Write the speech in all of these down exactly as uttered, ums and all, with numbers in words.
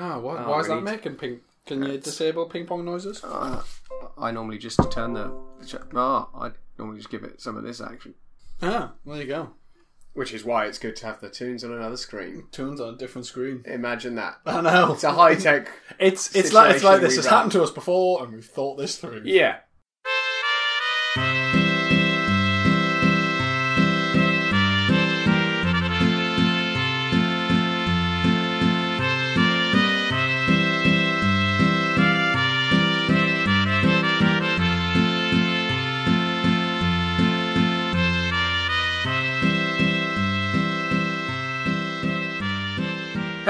Ah, what? Why is really that making ping? Can you disable ping pong noises? Uh, I normally just turn the. Ah, I normally just give it some of this action. Ah, there you go. Which is why it's good to have the tunes on another screen. Tunes on a different screen. Imagine that. I know. It's a high tech. it's it's like it's like this has happened to us before, and we've thought this through. Yeah.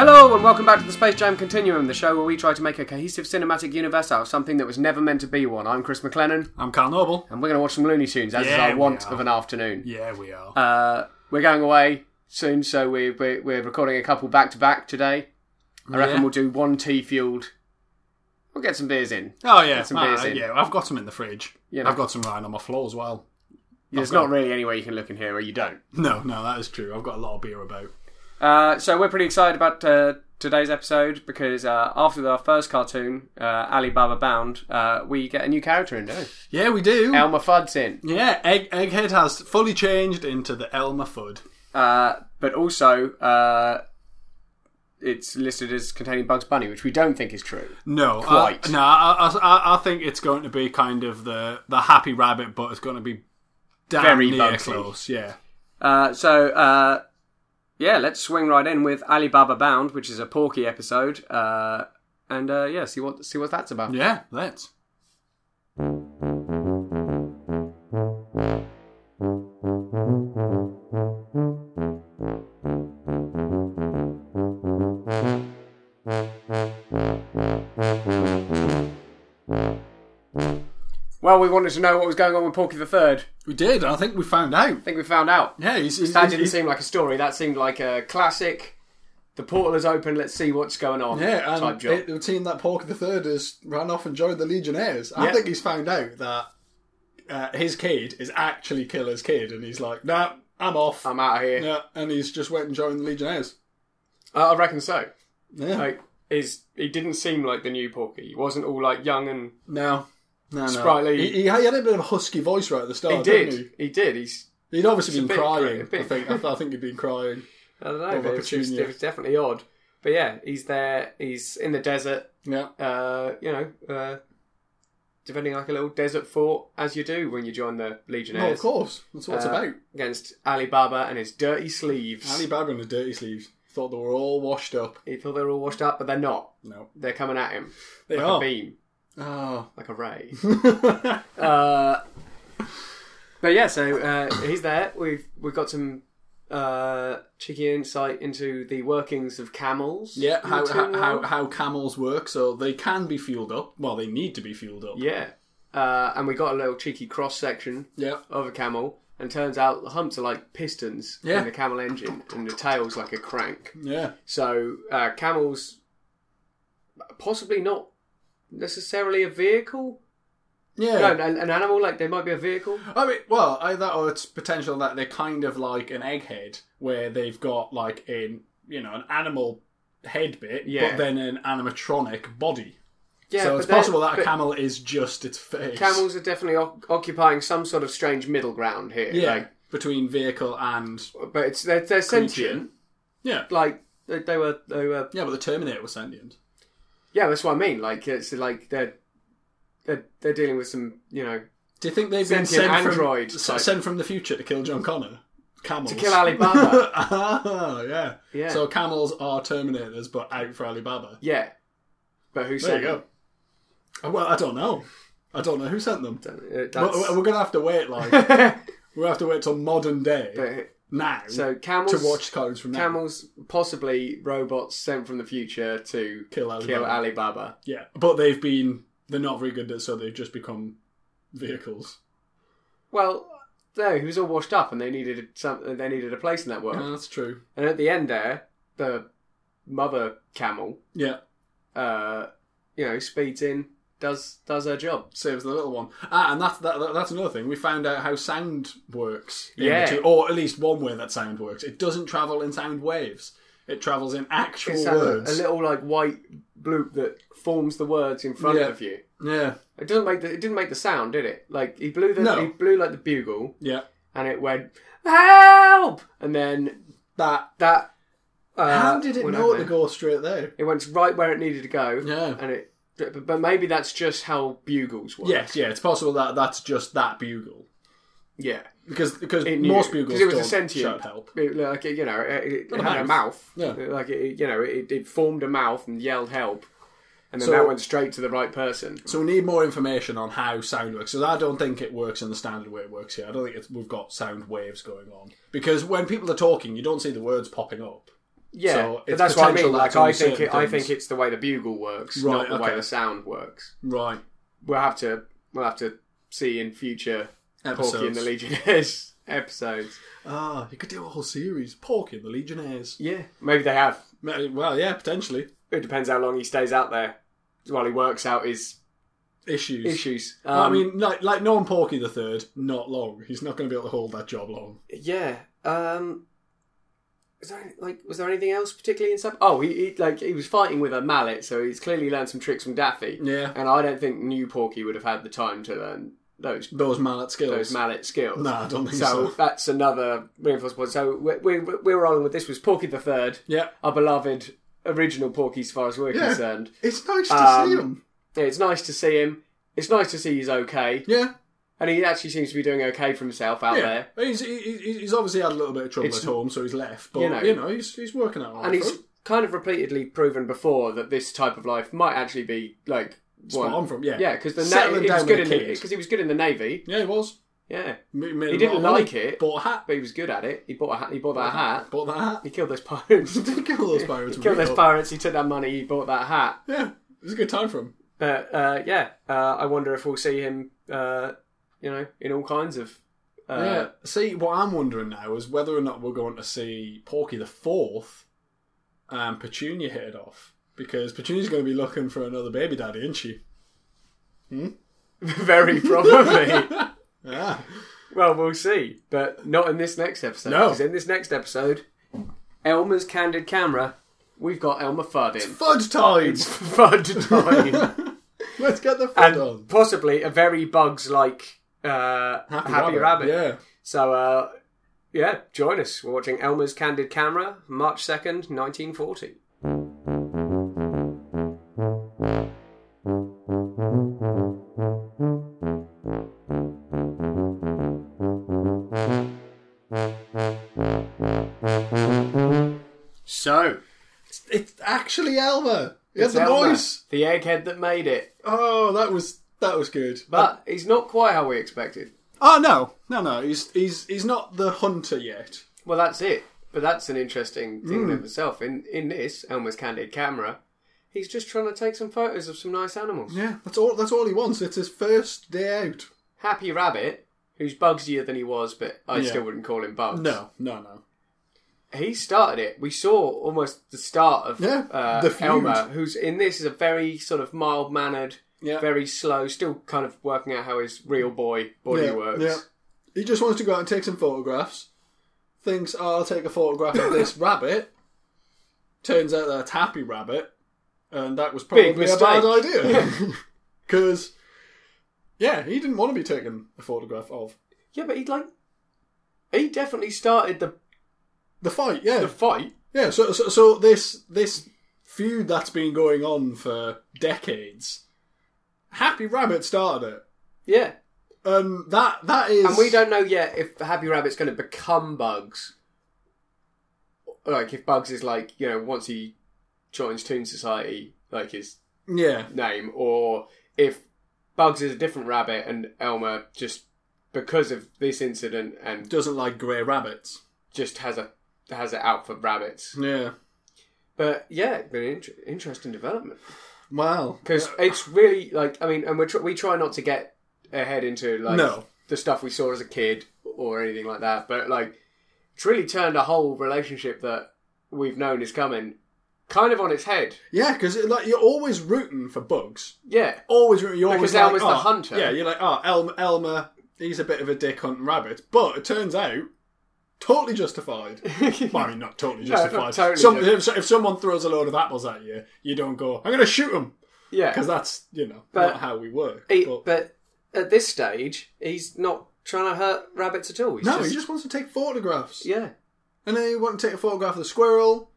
Hello and welcome back to the Space Jam Continuum, the show where we try to make a cohesive cinematic universe out of something that was never meant to be one. I'm Chris McLennan. I'm Carl Noble. And we're going to watch some Looney Tunes, as yeah, is our want of an afternoon. Yeah, we are. Uh, we're going away soon, so we, we, we're recording a couple back-to-back today. I reckon yeah. we'll do one tea-fueled... We'll get some beers in. Oh, yeah. Get some beers uh, in. Yeah, I've got some in the fridge. You know. I've got some lying on my floor as well. There's got... not really anywhere you can look in here, or you don't. No, no, that is true. I've got a lot of beer about. Uh, so we're pretty excited about uh, today's episode because uh, after our first cartoon, uh, Alibaba Bound, uh, we get a new character in, don't we? Yeah, we do. Elmer Fudd's in. Yeah, Egg- Egghead has fully changed into the Elmer Fudd. Uh, but also, uh, it's listed as containing Bugs Bunny, which we don't think is true. No. Quite. Uh, no, I, I, I think it's going to be kind of the, the Happy Rabbit, but it's going to be damn very near Bugsy. Close. Yeah. Uh, so... Uh, Yeah, let's swing right in with Alibaba Bound, which is a Porky episode, uh, and uh, yeah, see what see what that's about. Yeah, let's. Well, we wanted to know what was going on with Porky the Third. We did, and I think we found out. I think we found out. Yeah, he's, he's, that he's, didn't he's, seem like a story. That seemed like a classic. The portal is open. Let's see what's going on. Yeah, and type job. It, the team that Porky the Third has ran off and joined the Legionnaires. I yeah. think he's found out that uh, his kid is actually Killer's kid, and he's like, "Nah, I'm off. I'm out of here." Yeah, and he's just went and joined the Legionnaires. Uh, I reckon so. Yeah, like, is he didn't seem like the new Porky. He wasn't all like young and no. No, Sprightly. No. He, he had a bit of a husky voice right at the start, he didn't did. he? He did. He's, he'd obviously been crying, I think. I, I think he'd been crying. I don't know, but it, was, it was definitely odd. But yeah, he's there, he's in the desert. Yeah. Uh, you know, uh, defending like a little desert fort, as you do when you join the Legionnaires. Oh, of course. That's what it's uh, about. Against Alibaba and his dirty sleeves. Alibaba and his dirty sleeves. Thought they were all washed up. He thought they were all washed up, but they're not. No. They're coming at him. They like are. A beam. Oh, like a ray. uh, but yeah, so uh, he's there. We've we've got some uh, cheeky insight into the workings of camels. Yeah, how how, how how camels work. So they can be fueled up. Well, they need to be fueled up. Yeah, uh, and we got a little cheeky cross section. Yeah. Of a camel, and turns out the humps are like pistons yeah. in the camel engine, and the tail's like a crank. Yeah. So uh, camels, possibly not. Necessarily a vehicle? Yeah. No, an, an animal, like they might be a vehicle? I mean, well, either or it's potential that they're kind of like an egghead, where they've got like a, you know, an animal head bit, yeah. but then an animatronic body. Yeah, so it's possible that a camel is just its face. Camels are definitely o- occupying some sort of strange middle ground here. Yeah, like, between vehicle and... But it's they're, they're sentient. Yeah. Like, they, they were they were... Yeah, but the Terminator was sentient. Yeah, that's what I mean. Like, it's like they're they're, they're dealing with some, you know. Do you think they've been sent android from type. sent from the future to kill John Connor? Camels to kill Alibaba. ah, yeah. yeah. So camels are Terminators, but out for Alibaba. Yeah, but who sent them? There you go. Well, I don't know. I don't know who sent them. We're, we're gonna have to wait. Like, we'll have to wait till modern day. But, now, so camels, to watch codes from now. Camels, possibly robots sent from the future to kill Alibaba. Kill Alibaba. Yeah, but they've been, they're not very good at it, so they've just become vehicles. Well, no, he was all washed up and they needed some, they needed a place in that world. Yeah, that's true. And at the end there, the mother camel, yeah, uh, you know, speeds in, does does her job, saves the little one. Ah, and that's that, that's another thing. We found out how sound works, in yeah, the two, or at least one way that sound works. It doesn't travel in sound waves. It travels in actual it's words. It's a little like white bloop that forms the words in front yeah. of you. Yeah. It doesn't make the. It didn't make the sound, did it? Like he blew the. No. He blew like the bugle. Yeah. And it went help, and then that that. Uh, How did it not go straight there? It went right where it needed to go. Yeah. And it. But maybe that's just how bugles work. Yes, yeah, it's possible that that's just that bugle. Yeah, because because it most knew. bugles it was don't a sentient, shout help. It, like you know, it, it had mouth. a mouth. Yeah. Like it, you know, it, it formed a mouth and yelled help, and then so, that went straight to the right person. So we need more information on how sound works, because I don't think it works in the standard way it works here. I don't think it's, we've got sound waves going on, because when people are talking, you don't see the words popping up. Yeah, so but that's what I mean. Like, I think it, I think it's the way the bugle works, right, not the okay. way the sound works. Right. We'll have to we'll have to see in future episodes. Porky and the Legionnaires episodes. Ah, oh, you could do a whole series, Porky and the Legionnaires. Yeah, maybe they have. Well, yeah, potentially. It depends how long he stays out there while he works out his issues. Issues. Um, well, I mean, like like knowing Porky the Third, not long. He's not going to be able to hold that job long. Yeah. Um. Was there, like, was there anything else particularly in sub? Oh, he, he like he was fighting with a mallet, so he's clearly learned some tricks from Daffy. Yeah, and I don't think new Porky would have had the time to learn those those mallet skills. Those mallet skills. No, I don't think so. So that's another reinforced point. So we we we were on with this was Porky the Third. Yeah, our beloved original Porky, as far as we're yeah. concerned. It's nice to um, see him. Yeah, it's nice to see him. It's nice to see he's okay. Yeah. And he actually seems to be doing okay for himself out yeah. there. He's, he, he's obviously had a little bit of trouble it's, at home, so he's left. But, you know, you know he's, he's working out. And he's it. kind of repeatedly proven before that this type of life might actually be, like... Spot on from, yeah. Yeah, because na- he was good in the Navy. Yeah, he was. Yeah. He, he didn't like money. it. Bought a hat. But he was good at it. He bought a hat. He bought that hat. Bought that hat. He killed those pirates. He did kill those pirates. he killed those up. pirates. He took that money. He bought that hat. Yeah. It was a good time for him. But, uh, yeah. Uh, I wonder if we'll see him... Uh, You know, in all kinds of... Uh, yeah. See, what I'm wondering now is whether or not we're going to see Porky the Fourth and Petunia hit it off. Because Petunia's going to be looking for another baby daddy, isn't she? Hmm? Very probably. yeah. Well, we'll see. But not in this next episode. No. Because in this next episode, Elmer's Candid Camera, we've got Elmer Fudd in. It's Fudd time! It's Fudd time. Let's get the Fudd and on. Possibly a very Bugs-like... Uh, Happy, Happy Rabbit. Rabbit. Yeah. So, uh, yeah, join us. We're watching Elmer's Candid Camera, March second, nineteen forty. So, it's, it's actually Elmer. He has the voice. The egghead that made it. Oh, that was... That was good. But I, he's not quite how we expected. Oh, no. No, no. He's he's he's not the hunter yet. Well, that's it. But that's an interesting thing mm. in itself. In, in this, Elmer's Candid Camera, he's just trying to take some photos of some nice animals. Yeah, that's all That's all he wants. It's his first day out. Happy Rabbit, who's bugsier than he was, but I yeah. still wouldn't call him Bugs. No, no, no. He started it. We saw almost the start of yeah, uh, the Elmer, who's in this is a very sort of mild-mannered... Yeah. Very slow, still kind of working out how his real boy body yeah, works. Yeah. He just wants to go out and take some photographs. Thinks, oh, I'll take a photograph of this rabbit. Turns out that's Happy Rabbit. And that was probably a bad idea. Because, yeah. yeah, he didn't want to be taking a photograph of. Yeah, but he'd like... He definitely started the... The fight, yeah. The fight. Yeah, so so, so this this feud that's been going on for decades... Happy Rabbit started it. Yeah. Um, that that is... And we don't know yet if Happy Rabbit's going to become Bugs. Like, if Bugs is like, you know, once he joins Toon Society, like his yeah. name. Or if Bugs is a different rabbit and Elmer, just because of this incident and... Doesn't like grey rabbits. Just has a has it out for rabbits. Yeah. But, yeah, been an inter- interesting development. Wow. Because yeah. it's really, like, I mean, and we tr- we try not to get ahead into, like, no. the stuff we saw as a kid or anything like that, but, like, it's really turned a whole relationship that we've known is coming kind of on its head. Yeah, because, like, you're always rooting for Bugs. Yeah. Always rooting. You're because always Elmer's like, oh, the hunter. Yeah, you're like, oh, Elmer, Elmer, he's a bit of a dick hunting rabbits, but it turns out Totally justified. Well, I mean, not totally justified. No, totally Some, just... if, if someone throws a load of apples at you, you don't go, I'm going to shoot them. Yeah. Because that's, you know, but not how we work. He, but... but at this stage, he's not trying to hurt rabbits at all. He's no, just... he just wants to take photographs. Yeah. And then he wanted to take a photograph of the squirrel,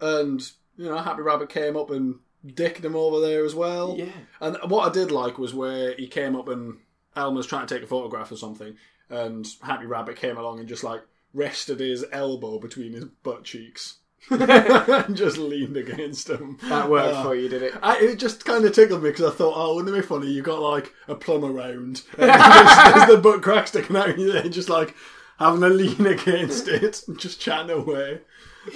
and, you know, Happy Rabbit came up and dicked him over there as well. Yeah. And what I did like was where he came up and Elmer's trying to take a photograph or something, and Happy Rabbit came along and just, like, rested his elbow between his butt cheeks and just leaned against him. That worked uh, for you, did it? I, it just kind of tickled me because I thought, oh, wouldn't it be funny? You got like a plum around, and there's, there's the butt crack sticking out, and you're just like having a lean against it, and just chatting away.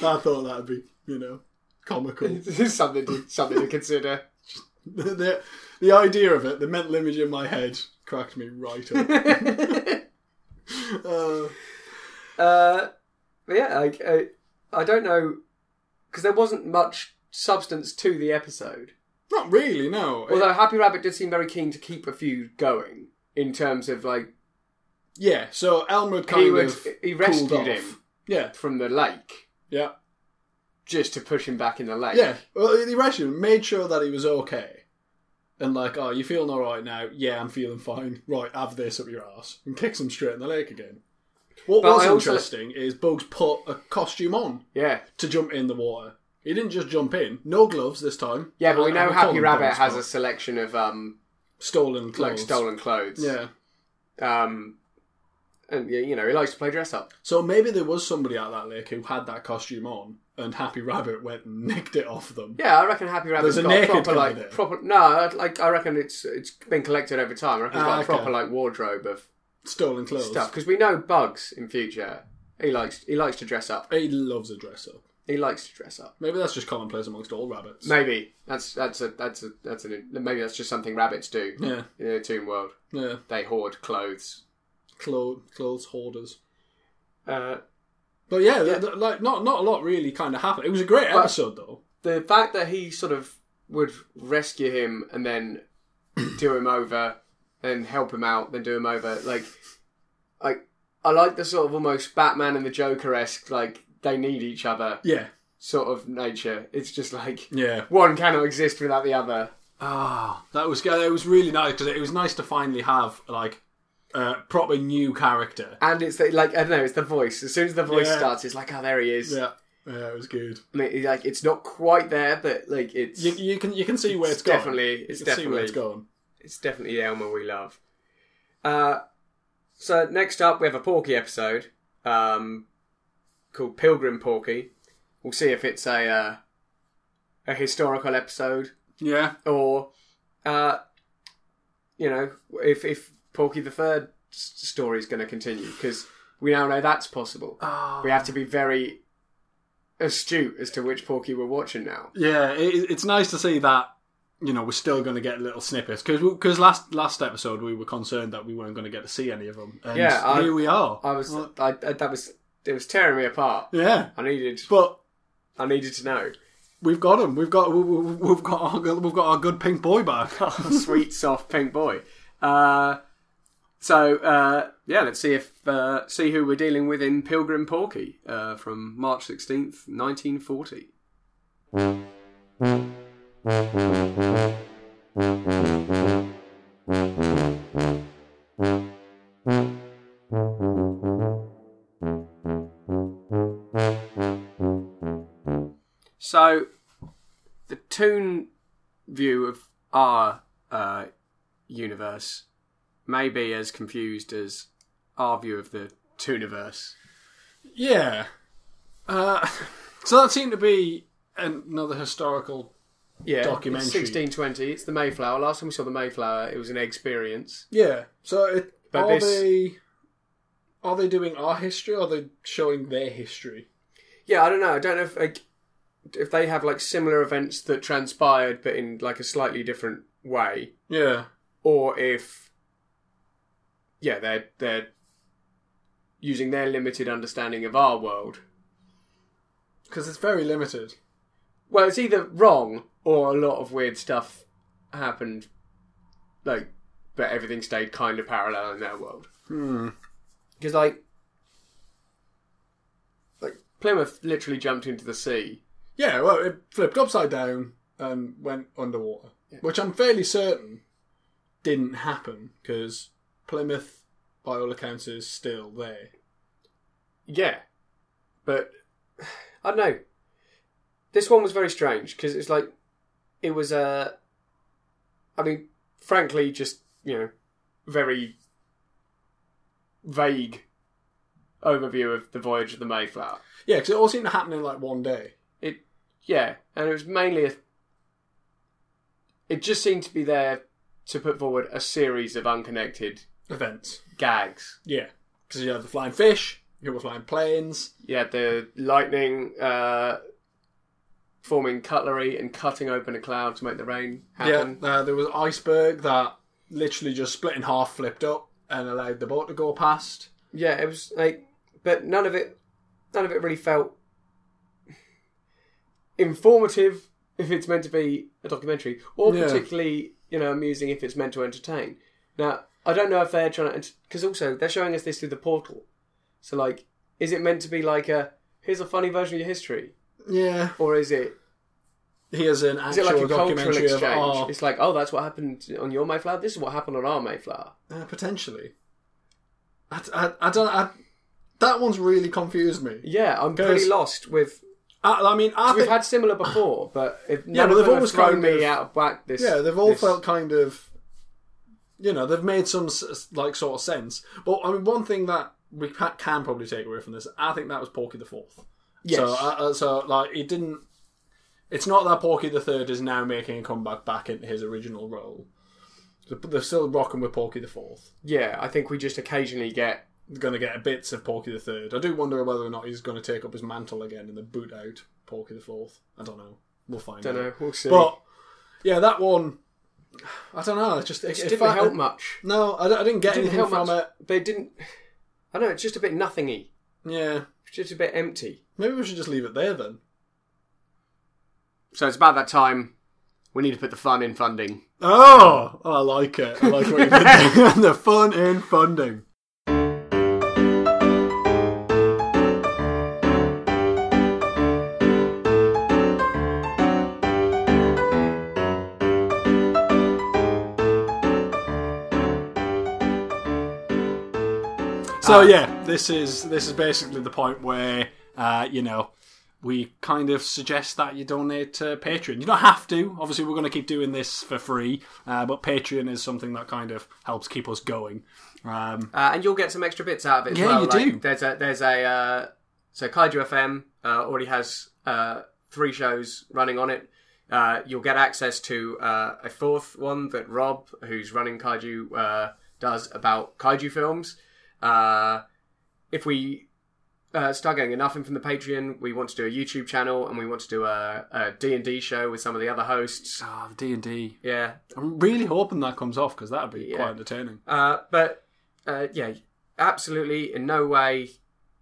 I thought that'd be, you know, comical. something to, something to consider. the, the, the idea of it, the mental image in my head, cracked me right up. uh, Uh, but yeah, like, uh, I don't know, because there wasn't much substance to the episode. Not really, no. Although it... Happy Rabbit did seem very keen to keep a few going, in terms of, like... Yeah, so Elmer kind he would, of He rescued him yeah. from the lake. Yeah. Just to push him back in the lake. Yeah, well, he rescued him, made sure that he was okay. And like, oh, you feeling all right now? Yeah, I'm feeling fine. Right, have this up your ass. And kicks him straight in the lake again. What but was also... interesting is Bugs put a costume on yeah. to jump in the water. He didn't just jump in. No gloves this time. Yeah, but we know Happy Rabbit has a selection of um, stolen clothes. Like stolen clothes. Yeah. Um, and, you know, he likes to play dress-up. So maybe there was somebody at that lake who had that costume on and Happy Rabbit went and nicked it off them. Yeah, I reckon Happy Rabbit's There's got a naked proper, like, there. proper... No, like, I reckon it's it's been collected over time. I reckon it's ah, got a proper, okay. like, wardrobe of... Stolen clothes. Stuff, because we know Bugs in future. He likes he likes to dress up. He loves a dress up. He likes to dress up. Maybe that's just commonplace amongst all rabbits. Maybe that's that's a that's a that's an maybe that's just something rabbits do. Yeah. In the toon world. Yeah. They hoard clothes. Clothes clothes hoarders. Uh, but yeah, yeah. The, the, like not not a lot really kind of happened. It was a great but episode though. The fact that he sort of would rescue him and then do him over. Then help him out, then do him over. Like, like I like the sort of almost Batman and the Joker-esque, like, they need each other yeah. sort of nature. It's just like, yeah. one cannot exist without the other. Ah, oh, that was it was really nice, because it was nice to finally have, like, a proper new character. And it's, the, like, I don't know, it's the voice. As soon as the voice yeah. starts, it's like, oh, there he is. Yeah, yeah, it was good. I mean, like, it's not quite there, but, like, it's... You, you can you can see where it's, it's gone. Definitely, it's you can definitely... see where it's gone. It's definitely the Elmer we love. Uh, so next up, we have a Porky episode um, called Pilgrim Porky. We'll see if it's a uh, a historical episode. Yeah. Or, uh, you know, if if Porky the Third story is going to continue, because we now know that's possible. Oh. We have to be very astute as to which Porky we're watching now. Yeah, it, it's nice to see that. You know, we're still going to get little snippets. Because last last episode, we were concerned that we weren't going to get to see any of them. And yeah, I, here we are. I was... Well, I, I, that was... It was tearing me apart. Yeah. I needed... But... I needed to know. We've got them. We've got... We, we, we've got our, we've got our good pink boy back. Oh, sweet, soft pink boy. Uh, so, uh, yeah, let's see if... Uh, see who we're dealing with in Pilgrim Porky uh, from March sixteenth, nineteen forty. So, the toon view of our uh, universe may be as confused as our view of the tooniverse. Yeah. Uh, so that seemed to be another historical... Yeah, documentary. It's sixteen twenty. It's the Mayflower. Last time we saw the Mayflower, it was an experience. Yeah. So it, but are this... they are they doing our history, or are they showing their history? Yeah, I don't know. I don't know if like, if they have like similar events that transpired, but in like a slightly different way. Yeah. Or if yeah, they're they're using their limited understanding of our world, because it's very limited. Well, it's either wrong. Or a lot of weird stuff happened, like, but everything stayed kind of parallel in their world. Because, hmm. like, Plymouth literally jumped into the sea. Yeah, well, it flipped upside down and went underwater, yeah. Which I'm fairly certain didn't happen, because Plymouth, by all accounts, is still there. Yeah, but I don't know. This one was very strange, because it's like, it was, uh, I mean, frankly, just, you know, very vague overview of the voyage of the Mayflower. Yeah, because it all seemed to happen in, like, one day. It, yeah, and it was mainly a, it just seemed to be there to put forward a series of unconnected events. Gags. Yeah, because you had the flying fish, you were flying planes. You had the lightning, uh... forming cutlery and cutting open a cloud to make the rain happen. Yeah, uh, there was an iceberg that literally just split in half, flipped up, and allowed the boat to go past. Yeah, it was like, but none of it, none of it really felt informative if it's meant to be a documentary, or yeah. particularly, you know, amusing if it's meant to entertain. Now, I don't know if they're trying to, because also they're showing us this through the portal. So, like, is it meant to be like a here's a funny version of your history? Yeah. Or is it... Here's an actual like documentary of our... It's like, oh, that's what happened on your Mayflower? This is what happened on our Mayflower. Uh, potentially. I, I, I don't... I, that one's really confused me. Yeah, I'm pretty lost with... I, I mean, I We've think, had similar before, but... It, yeah, but they've always thrown kind of, me out of whack this... Yeah, they've all this, felt kind of... You know, they've made some, like, sort of sense. But, I mean, one thing that we can probably take away from this, I think that was Porky the Fourth. Yes. So, uh, so like, it didn't... It's not that Porky the Third is now making a comeback back into his original role. They're still rocking with Porky the Fourth. Yeah, I think we just occasionally get... Going to get bits of Porky the Third. I do wonder whether or not he's going to take up his mantle again and then boot out Porky the Fourth. I don't know. We'll find don't out. Don't know. We'll see. But, yeah, that one... I don't know. It just, it, it just didn't I, help I, much. No, I, I didn't get it didn't anything help from much. it. They didn't... I don't know, it's just a bit nothingy. Yeah. It's just a bit empty. Maybe we should just leave it there then. So it's about that time. We need to put the fun in funding. Oh, I like it. I like what you did there. The fun in funding. So yeah, this is this is basically the point where uh, you know, we kind of suggest that you donate to Patreon. You don't have to. Obviously, we're going to keep doing this for free, uh, but Patreon is something that kind of helps keep us going. Um, uh, and you'll get some extra bits out of it. As yeah, well. you like, do. There's a there's a uh, so Kaiju F M uh, already has uh, three shows running on it. Uh, you'll get access to uh, a fourth one that Rob, who's running Kaiju, uh, does about kaiju films. Uh, if we uh, start getting enough in from the Patreon, we want to do a YouTube channel, and we want to do a, a D and D show with some of the other hosts. Ah, oh, the D and D. Yeah. I'm really hoping that comes off, because that would be yeah. quite entertaining. Uh, but, uh, yeah, absolutely in no way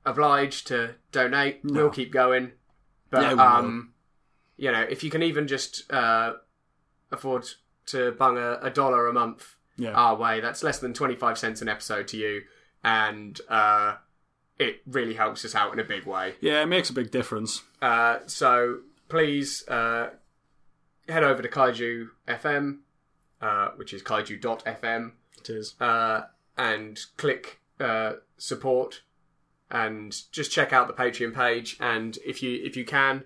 obliged to donate. No. We'll keep going. But, yeah, we um, will. You know, if you can even just uh, afford to bung a, a dollar a month yeah. our way, that's less than twenty-five cents an episode to you. And uh, it really helps us out in a big way. Yeah, it makes a big difference. Uh, so please uh, head over to Kaiju F M, uh, which is kaiju dot f m. It is. Uh, and click uh, support, and just check out the Patreon page. And if you if you can,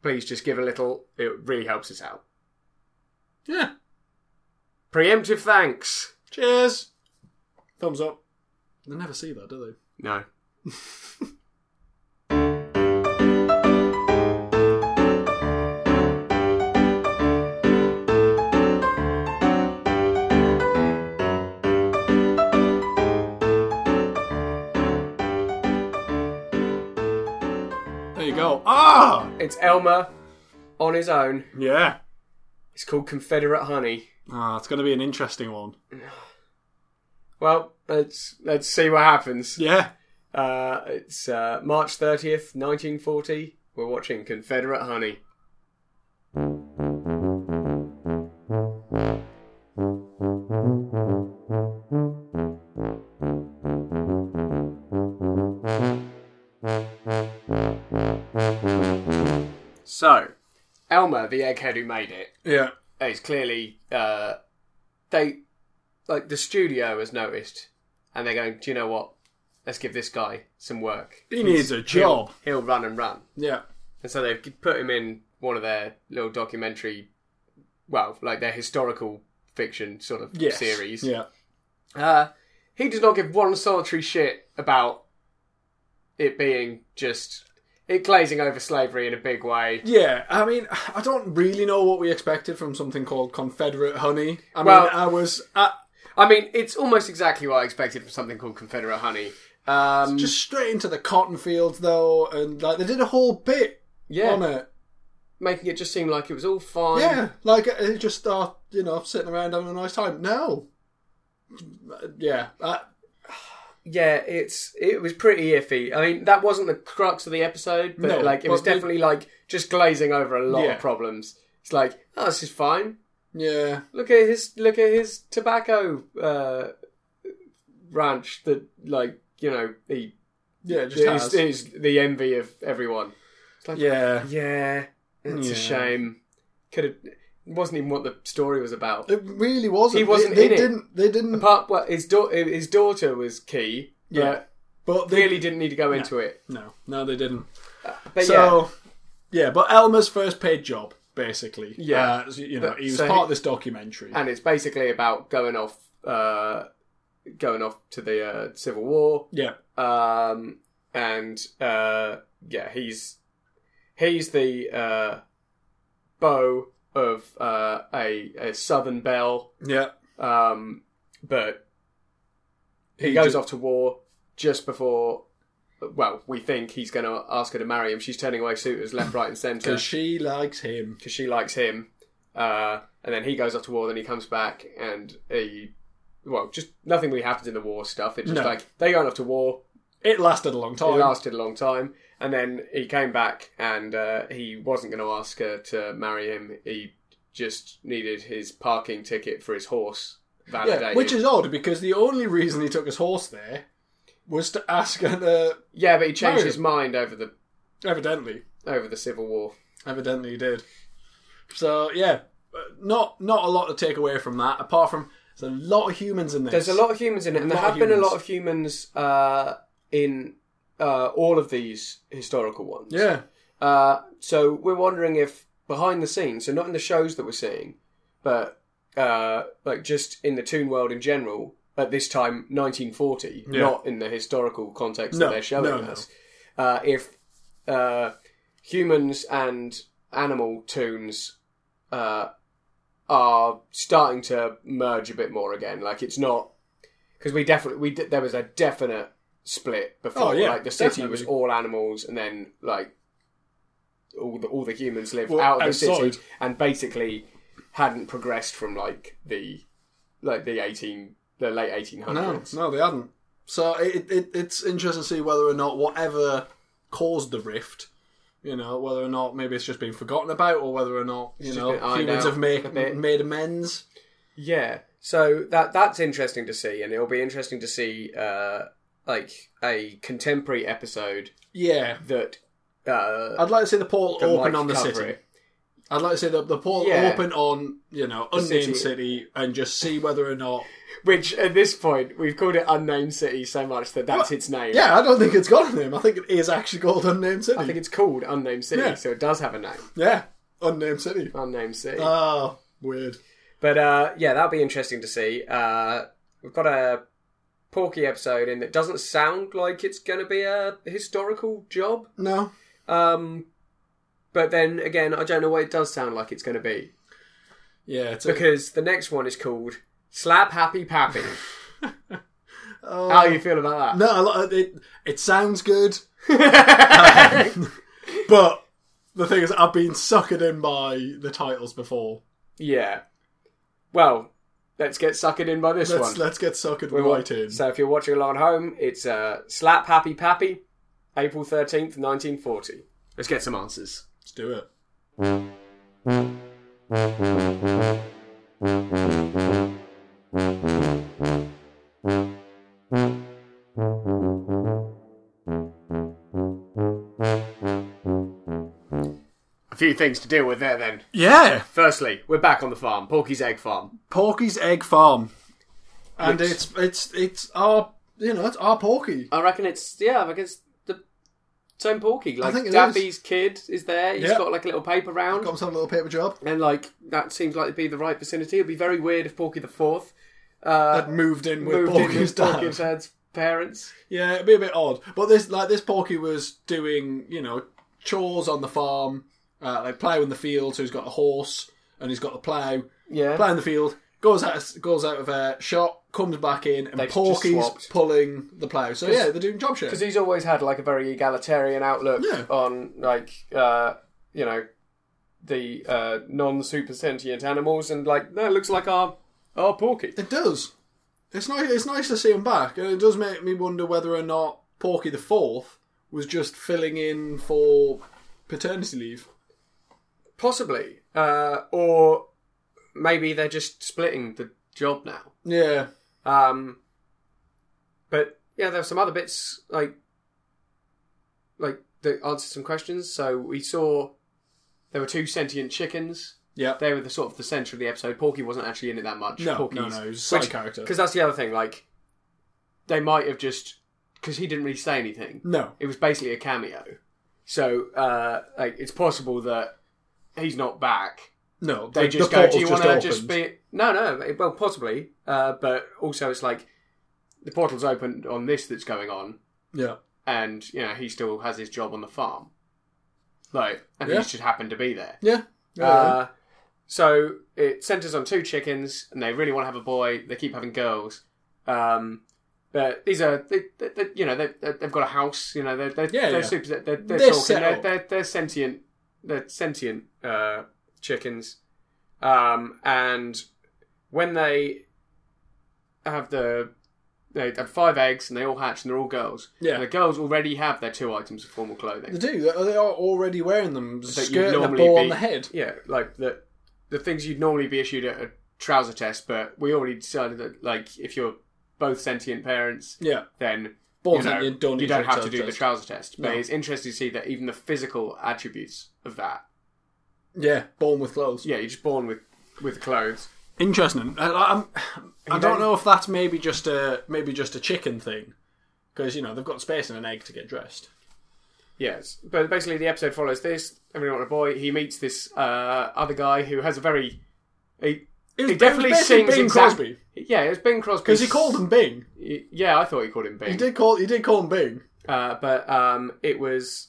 please just give a little. It really helps us out. Yeah. Preemptive thanks. Cheers. Thumbs up. They never see that, do they? No. There you go. Ah! It's Elmer on his own. Yeah. It's called Confederate Honey. Ah, it's going to be an interesting one. Well, let's let's see what happens. Yeah. Uh, it's uh, March thirtieth, nineteen forty. We're watching Confederate Honey. So, Elmer, the egghead who made it, yeah, is clearly uh, they like the studio has noticed, and they're going, do you know what? Let's give this guy some work. He needs a job. He'll, he'll run and run. Yeah, and so they've put him in one of their little documentary, well, like their historical fiction sort of yes. series. Yeah, uh, he does not give one solitary shit about it being just. It glazing over slavery in a big way. Yeah, I mean, I don't really know what we expected from something called Confederate Honey. I well, mean, I was... I, I mean, it's almost exactly what I expected from something called Confederate Honey. Um, just straight into the cotton fields, though, and like they did a whole bit yeah. on it. Making it just seem like it was all fine. Yeah, like it just started, you know, sitting around having a nice time. No. Yeah, I, Yeah, it's it was pretty iffy. I mean, that wasn't the crux of the episode, but no, like it was definitely the... like just glazing over a lot yeah. of problems. It's like, oh, this is fine. Yeah, look at his look at his tobacco uh, ranch that, like, you know, he yeah just is the envy of everyone. It's like, yeah, yeah, it's yeah. a shame. Could have. It wasn't even what the story was about. It really wasn't. He wasn't they, in they it. Didn't, they didn't... Apart, well, his, da- his daughter was key. But yeah. But they really didn't need to go no, into it. No. No, they didn't. Uh, but so, yeah. yeah, but Elmer's first paid job, basically. Yeah. Uh, you know, but, he was so part he, of this documentary. And it's basically about going off uh, going off to the uh, Civil War. Yeah. Um, and, uh, yeah, he's he's the uh, beau... of uh, a, a Southern belle. Yeah. Um, but he, he goes just... off to war just before, well, we think he's going to ask her to marry him. She's turning away suitors left, right and centre. Because she likes him. Because she likes him. Uh, and then he goes off to war, then he comes back and he, well, just nothing really happens in the war stuff. It's just no. like, they going off to war. It lasted a long time. It lasted a long time. And then he came back and uh, he wasn't going to ask her to marry him. He just needed his parking ticket for his horse validated. Yeah, which is odd because the only reason he took his horse there was to ask her to... Yeah, but he changed his mind over the... Evidently. Over the Civil War. Evidently he did. So, yeah, not not a lot to take away from that, apart from there's a lot of humans in this. There's a lot of humans in it, and there have been a lot of humans uh, in... Uh, all of these historical ones. Yeah. Uh, so we're wondering if behind the scenes, so not in the shows that we're seeing, but uh, like just in the toon world in general, at this time, nineteen forty, yeah. not in the historical context no, that they're showing no, us, no. Uh, if uh, humans and animal toons uh, are starting to merge a bit more again. Like it's not... Because we definitely... we there was a definite... split before, oh, yeah, like the city definitely. Was all animals, and then like all the all the humans lived well, out of the city, and basically hadn't progressed from like the like the eighteen the late eighteen hundreds. No, no, they hadn't. So it, it it's interesting to see whether or not whatever caused the rift, you know, whether or not maybe it's just been forgotten about, or whether or not you it's know been, humans know, have made made amends. Yeah, so that that's interesting to see, and it'll be interesting to see. Uh, Like a contemporary episode, yeah. That uh, I'd like to see the poll open on the city. It. I'd like to see the the poll yeah. open on you know the Unnamed city. city and just see whether or not. Which at this point we've called it Unnamed City so much that that's well, its name. Yeah, I don't think it's got a name. I think it is actually called Unnamed City. I think it's called Unnamed City, yeah. So it does have a name. Yeah, Unnamed City. Unnamed City. Oh, weird. But uh, yeah, that'll be interesting to see. Uh, we've got a. Porky episode in that doesn't sound like it's going to be a historical job. No. Um, but then, again, I don't know what it does sound like it's going to be. Yeah. It's because a... the next one is called Slap Happy Pappy. oh, How do you feel about that? No, it, it sounds good. um, but the thing is, I've been suckered in by the titles before. Yeah. Well... Let's get suckered in by this let's, one. Let's get suckered we right in. So if you're watching along at home, it's uh, Slap Happy Pappy, April thirteenth, nineteen forty. Let's get some answers. Let's do it. I few things to deal with there then. Yeah. Firstly, we're back on the farm. Porky's Egg Farm. Porky's Egg Farm. And Which, it's it's it's our you know, it's our Porky. I reckon it's yeah, I reckon it's the same Porky. Like Daffy's kid is there, he's yeah. got like a little paper round. Got himself a little paper job. And like that seems like it'd be the right vicinity. It'd be very weird if Porky the Fourth uh had moved in with moved Porky's in with dad. Porky's dad's parents. Yeah, it'd be a bit odd. But this like this Porky was doing, you know, chores on the farm, uh, like plough in the field. So he's got a horse and he's got a plough. Yeah, plough in the field. Goes out, goes out of a shop, comes back in, and They've Porky's pulling the plough. So yeah, they're doing job share because he's always had like a very egalitarian outlook yeah. on like uh, you know the uh, non-super sentient animals, and like no, it looks like our our Porky. It does. It's nice. It's nice to see him back, and it does make me wonder whether or not Porky the Fourth was just filling in for paternity leave. Possibly. Uh, or maybe they're just splitting the job now. Yeah. Um, but, yeah, there were some other bits, like, like that answered some questions. So we saw there were two sentient chickens. Yeah. They were the sort of the centre of the episode. Porky wasn't actually in it that much. No, Porky's, no, no. He was a side which, character. Because that's the other thing, like, they might have just... Because he didn't really say anything. No. It was basically a cameo. So, uh, like, it's possible that he's not back. No. They, they just the go, do you want to just be... No, no. Well, possibly. Uh, but also it's like, the portal's opened on this that's going on. Yeah. And, you know, he still has his job on the farm. Like, and yeah. he just happened to be there. Yeah. yeah. Uh, so, it centres on two chickens, and they really want to have a boy. They keep having girls. Um... But these are, they, they, they, you know, they, they've got a house. You know, they're they're, yeah, they're yeah. super. They're, they're, they're talking. They're, they're, they're sentient. They're sentient uh, chickens. Um, and when they have the, they have five eggs and they all hatch and they're all girls. Yeah. And the girls already have their two items of formal clothing. They do. They are already wearing them. Skirt and a ball on the head. Yeah, like the the things you'd normally be issued at a trouser test. But we already decided that, like, if you're both sentient parents, yeah. then you, know, you don't have to do test. the trouser test. But no. it's interesting to see that even the physical attributes of that. Yeah, born with clothes. Yeah, you're just born with, with clothes. Interesting. I, I'm, I don't know if that's maybe just a maybe just a chicken thing, because you know they've got space and an egg to get dressed. Yes, but basically the episode follows this. Everyone wants a boy. He meets this uh, other guy who has a very. A, It was, he definitely it was sings Bing Crosby. Exact, yeah, it was Bing Crosby. Because he called him Bing. He, yeah, I thought he called him Bing. He did call. He did call him Bing. Uh, but um, it was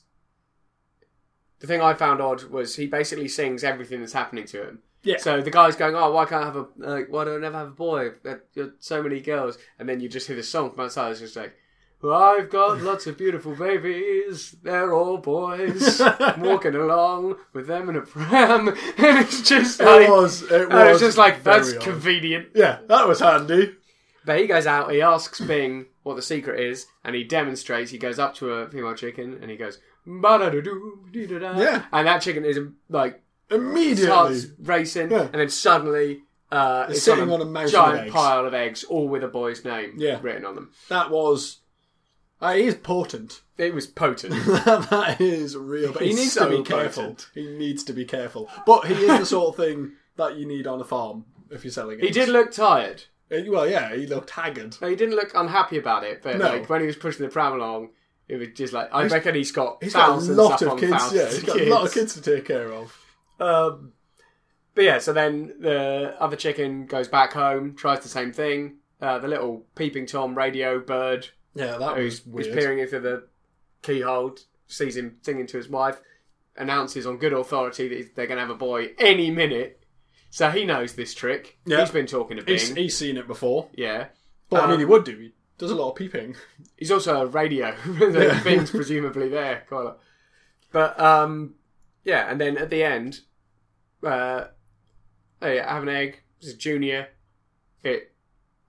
the thing I found odd was he basically sings everything that's happening to him. Yeah. So the guy's going, "Oh, why can't I have a? Like, why do I never have a boy? There are so many girls." And then you just hear this song from outside. It's just like, well, "I've got lots of beautiful babies. They're all boys. I'm walking along with them in a pram." And it's just like... It was. It was. It was just like, that's odd. Convenient. Yeah, that was handy. But he goes out, he asks Bing what the secret is, and he demonstrates. He goes up to a female chicken, and he goes... Ba-da-da-doo-dee-da-da. Yeah. And that chicken is, like... Immediately. Starts racing, yeah. and then suddenly... Uh, it's, it's sitting on a, on a giant of pile of eggs, all with a boy's name yeah. written on them. That was... Uh, he is potent. It was potent. That is real. But he needs so to be careful. Potent. He needs to be careful. But he is the sort of thing that you need on a farm if you're selling it. He did look tired. It, well, yeah, he looked haggard. No, he didn't look unhappy about it. But no. like, when he was pushing the pram along, it was just like I he's, reckon he's got he's thousands got a lot up of on kids. Thousands yeah, he's got kids. a lot of kids to take care of. Um, but yeah, so then the other chicken goes back home, tries the same thing. Uh, the little peeping tom radio bird. Yeah, that was weird. Who's peering into the keyhole, sees him singing to his wife, announces on good authority that they're going to have a boy any minute. So he knows this trick. Yeah. He's been talking to Bing. He's, he's seen it before. Yeah. But um, I mean, he would do. He does a lot of peeping. He's also a radio. Yeah. Bing's presumably there. Quite a lot. But, um, yeah, and then at the end, uh, I have an egg. It's a junior. It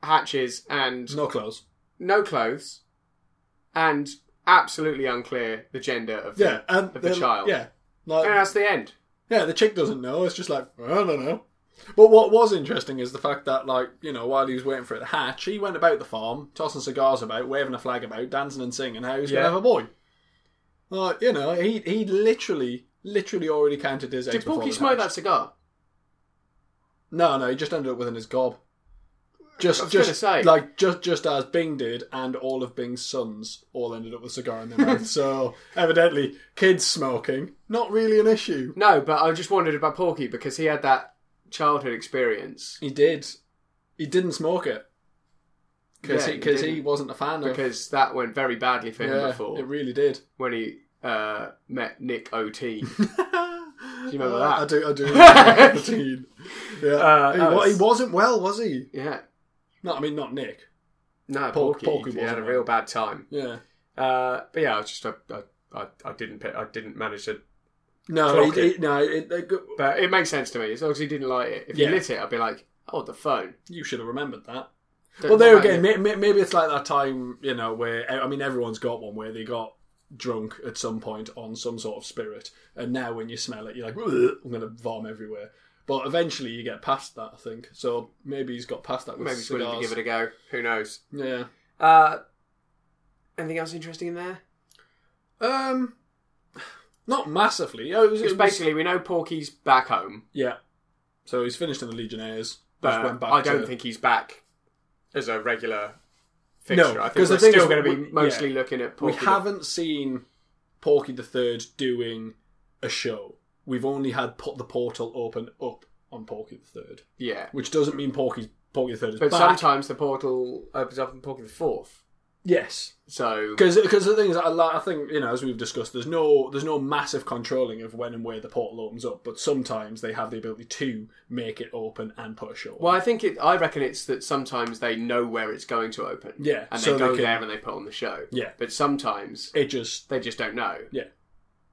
hatches and... No clothes. No clothes, and absolutely unclear the gender of the, yeah, and of the child. Yeah, like, and that's the end. Yeah, the chick doesn't know. It's just like, I don't know. But what was interesting is the fact that, like, you know, while he was waiting for it to hatch, he went about the farm, tossing cigars about, waving a flag about, dancing and singing how he was yeah. going to have a boy. Like, you know, he he literally literally already counted his eggs. Did Porky smoke that cigar? No, no, he just ended up within his gob. Just, I was just say. like just, just as Bing did, and all of Bing's sons all ended up with a cigar in their mouth. So evidently, kids smoking, not really an issue. No, but I just wondered about Porky because he had that childhood experience. He did. He didn't smoke it because yeah, he, he, he wasn't a fan of it. Because that went very badly for him yeah, before. It really did when he uh, met Nick O T. Do you remember uh, that? I do. I do. Remember the teen. Yeah, uh, he, was, he wasn't well, was he? Yeah. No, I mean not Nick. No, Porky. Porky he had a real bad time. Yeah. Uh, but yeah, I was just I I, I didn't pick, I didn't manage to. No, he, it. He, no. It, it, but it makes sense to me as long as he didn't light it. If yeah. he lit it, I'd be like, oh, the phone. You should have remembered that. Don't well, there again, it. maybe it's like that time, you know, where I mean everyone's got one where they got drunk at some point on some sort of spirit, and now when you smell it, you're like, I'm going to vom everywhere. But eventually you get past that, I think. So maybe he's got past that with Maybe he's cigars. willing to give it a go. Who knows? Yeah. Uh, anything else interesting in there? Um, Not massively. It was, it was basically, we know Porky's back home. Yeah. So he's finished in the Legionnaires. But went back I don't to... think he's back as a regular fixture. No, I think we're still going to be we, mostly yeah. looking at Porky. We haven't the... seen Porky the Third doing a show. We've only had put the portal open up on Porky the Third. Yeah. Which doesn't mean Porky's, Porky the Third is but back. But sometimes the portal opens up on Porky the Fourth. Yes. So... Because the thing is, I, I think, you know, as we've discussed, there's no there's no massive controlling of when and where the portal opens up, but sometimes they have the ability to make it open and put a show on. Well, I think it... I reckon it's that sometimes they know where it's going to open. Yeah. And they so go they can, there and they put on the show. Yeah. But sometimes... It just... They just don't know. Yeah.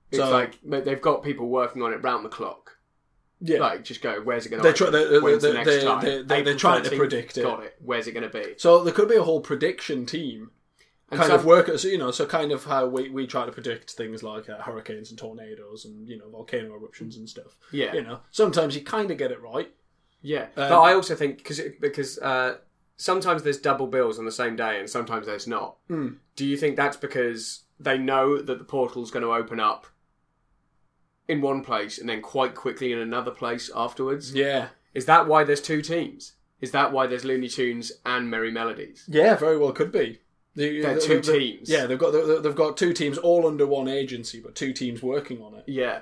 It's so, like, they've got people working on it round the clock. Yeah. Like, just go, where's it going to tra- be? When's they're, the next they're, time? They're, they're, they're trying to predict it. Got it. Where's it going to be? So there could be a whole prediction team and kind so, of work, so, you know, so kind of how we, we try to predict things like uh, hurricanes and tornadoes and, you know, volcano eruptions and stuff. Yeah. You know, sometimes you kind of get it right. Yeah. Um, but I also think, cause it, because uh, sometimes there's double bills on the same day and sometimes there's not. Mm. Do you think that's because they know that the portal's going to open up in one place and then quite quickly in another place afterwards? Yeah. Is that why there's two teams? Is that why there's Looney Tunes and Merry Melodies? Yeah, very well could be. The, They're the, two the, teams. Yeah, they've got the, they've got two teams all under one agency, but two teams working on it. Yeah.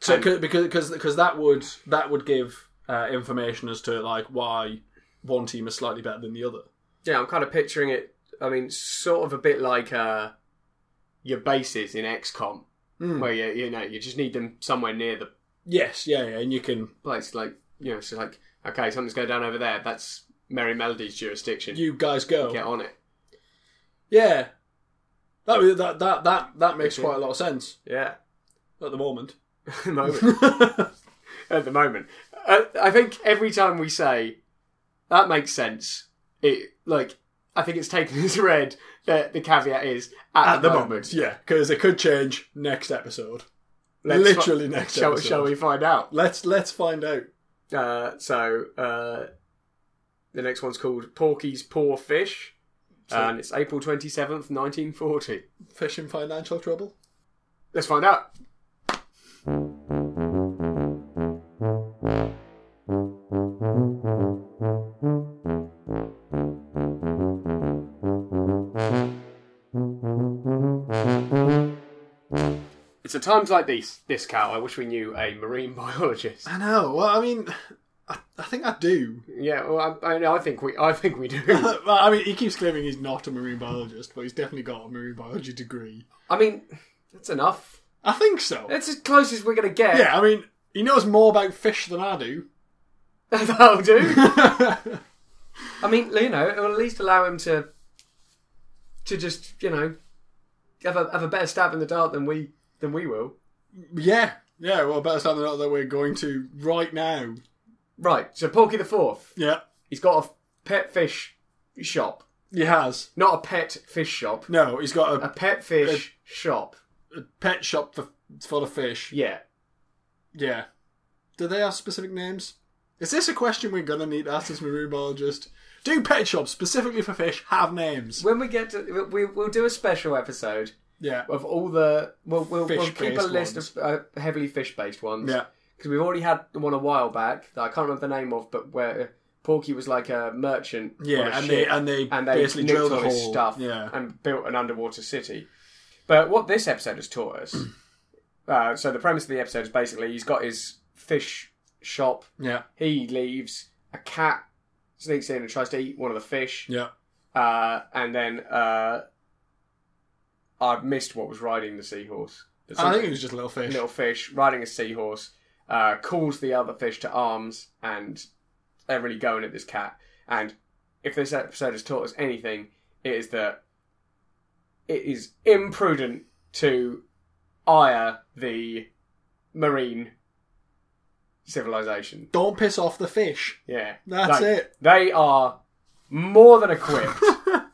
So cause, because because because that would that would give uh, information as to like why one team is slightly better than the other. Yeah, I'm kind of picturing it. I mean, sort of a bit like uh, your bases in X COM. Mm. Where you you know you just need them somewhere near the yes yeah yeah and you can place like you know it's so like okay something's going down over there, that's Merry Melody's jurisdiction, you guys go get on it. Yeah, that that that that, that makes quite a lot of sense. Yeah, at the moment. at the moment at the moment uh, I think every time we say that makes sense, it like I think it's taken as read that the caveat is at, at the, the moment. moment. Yeah, because it could change next episode. Let's Literally fi- next shall, episode. Shall we find out? Let's let's find out. Uh, so uh, the next one's called Porky's Poor Fish, so, and it's April twenty-seventh, nineteen forty. Fish in financial trouble? Let's find out. At times like these, this Cal, I wish we knew a marine biologist. I know. Well, I mean, I, I think I do. Yeah. Well, I, I, I think we, I think we do. Well, I mean, he keeps claiming he's not a marine biologist, but he's definitely got a marine biology degree. I mean, that's enough. I think so. That's as close as we're going to get. Yeah. I mean, he knows more about fish than I do. That'll do. I mean, you know, it'll at least allow him to, to just, you know, have a have a better stab in the dark than we. Then we will. Yeah. Yeah, well, better start than not that we're going to right now. Right, so Porky the Fourth. Yeah. He's got a pet fish shop. He has. Not a pet fish shop. No, he's got a... A pet fish a, shop. A pet shop for, full of fish. Yeah. Yeah. Do they have specific names? Is this a question we're going to need to ask as marine biologist? Do pet shops specifically for fish have names? When we get to... We, we'll do a special episode... Yeah. Of all the... We'll, we'll, we'll keep a list ones. of uh, heavily fish-based ones. Yeah. Because we've already had one a while back that I can't remember the name of, but where Porky was like a merchant. Yeah, on a and, ship, they, and they and they basically drilled all his stuff yeah. and built an underwater city. But what this episode has taught us... uh, so the premise of the episode is basically he's got his fish shop. Yeah. He leaves. A cat sneaks in and tries to eat one of the fish. Yeah. Uh, and then... Uh, I've missed what was riding the seahorse. I think it was just a little fish. Little fish riding a seahorse, uh, calls the other fish to arms, and they're really going at this cat. And if this episode has taught us anything, it is that it is imprudent to ire the marine civilization. Don't piss off the fish. Yeah. That's like, it. They are more than equipped.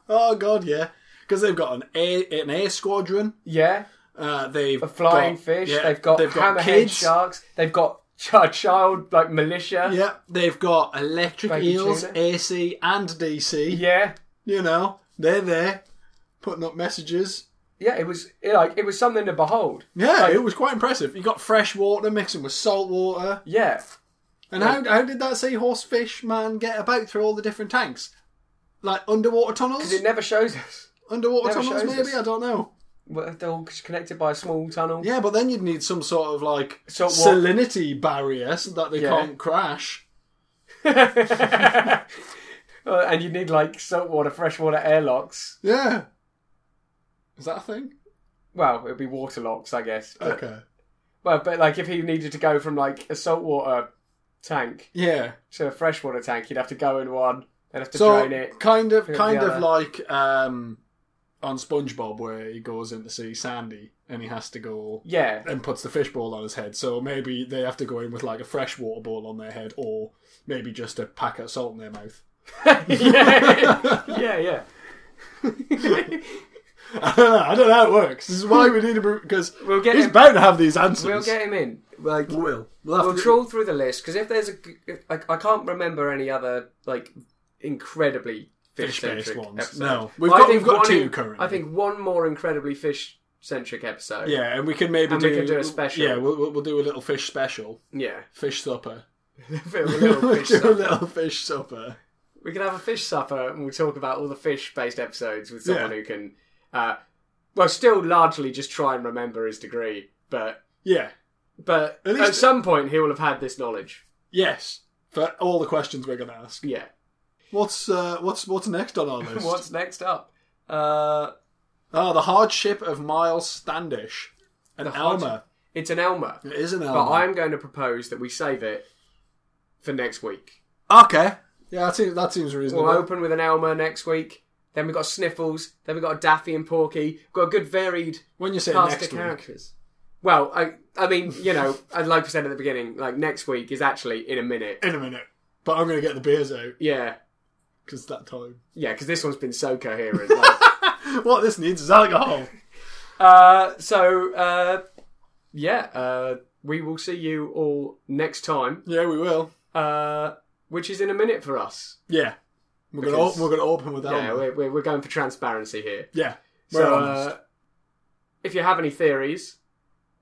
Oh, God, yeah. Because they've got an air, an air squadron. Yeah. Uh, they've a flying got, fish. Yeah, they've got they've hammerhead got kids. sharks. They've got a child like militia. Yeah. They've got electric Baby eels, tuna. A C and D C. Yeah. You know, they're there putting up messages. Yeah, it was it, like it was something to behold. Yeah, like, it was quite impressive. You got fresh water mixing with salt water. Yeah. And like, how how did that seahorse fish man get about through all the different tanks? Like underwater tunnels? Because it never shows us. Underwater Never tunnels, maybe? Us. I don't know. Well, they're all connected by a small tunnel. Yeah, but then you'd need some sort of, like, so salinity barrier so that they yeah. can't crash. And you'd need, like, saltwater, freshwater airlocks. Yeah. Is that a thing? Well, it'd be water locks, I guess. But, okay. Well, but, like, if he needed to go from, like, a saltwater tank yeah. to a freshwater tank, he'd have to go in one, they'd have to so drain it. kind of, kind of like... Um, on SpongeBob, where he goes in to see Sandy and he has to go yeah. and puts the fishbowl on his head. So maybe they have to go in with like a freshwater bowl on their head or maybe just a packet of salt in their mouth. yeah, yeah. yeah. I, don't know, I don't know how it works. This is why we need to... Because we'll get he's him. bound to have these answers. We'll get him in. Like, we'll. We'll, we'll trawl through the list because if there's a... Like, I can't remember any other like incredibly... Fish-centric fish-based ones. Episode. No, we've well, got we've got two in, currently. I think one more incredibly fish-centric episode. Yeah, and we can maybe and do, we can do a special. Yeah, we'll we'll do a little fish special. Yeah, fish supper. a little fish do supper. a little fish supper. We can have a fish supper, and we'll talk about all the fish-based episodes with someone yeah. who can, uh, well, still largely just try and remember his degree, but yeah, but at, least at some point he will have had this knowledge. Yes, for all the questions we're going to ask. Yeah. What's uh, what's what's next on our list? What's next up? Uh, oh, The Hardship of Miles Standish. An Elmer. It's an Elmer. It is an Elmer. But I'm going to propose that we save it for next week. Okay. Yeah, that seems, that seems reasonable. We'll open with an Elmer next week. Then we've got Sniffles. Then we've got a Daffy and Porky. We've got a good varied when you say cast next of characters. Week. Well, I, I mean, you know, I'd like to say at the beginning, like next week is actually in a minute. In a minute. But I'm going to get the beers out. Yeah. Because that time. Yeah, because this one's been so coherent. Like... what this needs is alcohol. uh, so, uh, yeah, uh, we will see you all next time. Yeah, we will. Uh, which is in a minute for us. Yeah. We're because... going to open with that yeah, one. Yeah, we're, we're going for transparency here. Yeah, we're so, honest. Uh, if you have any theories,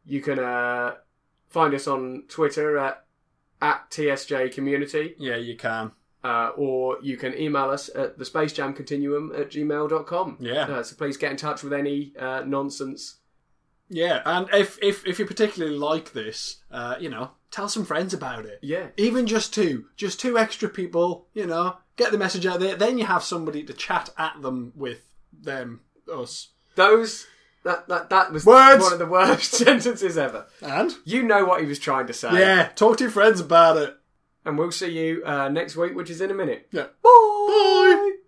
you can uh, find us on Twitter at, at T S J Community. Yeah, you can. Uh, or you can email us at the Space Jam Continuum at gmail dot com. Yeah. Uh, so please get in touch with any uh, nonsense. Yeah, and if, if if you particularly like this, uh, you know, tell some friends about it. Yeah. Even just two. Just two extra people, you know, get the message out there. Then you have somebody to chat at them with them, us. Those, that, that, that was Words. one of the worst sentences ever. And? You know what he was trying to say. Yeah, talk to your friends about it. And we'll see you uh, next week, which is in a minute. Yeah. Bye! Bye!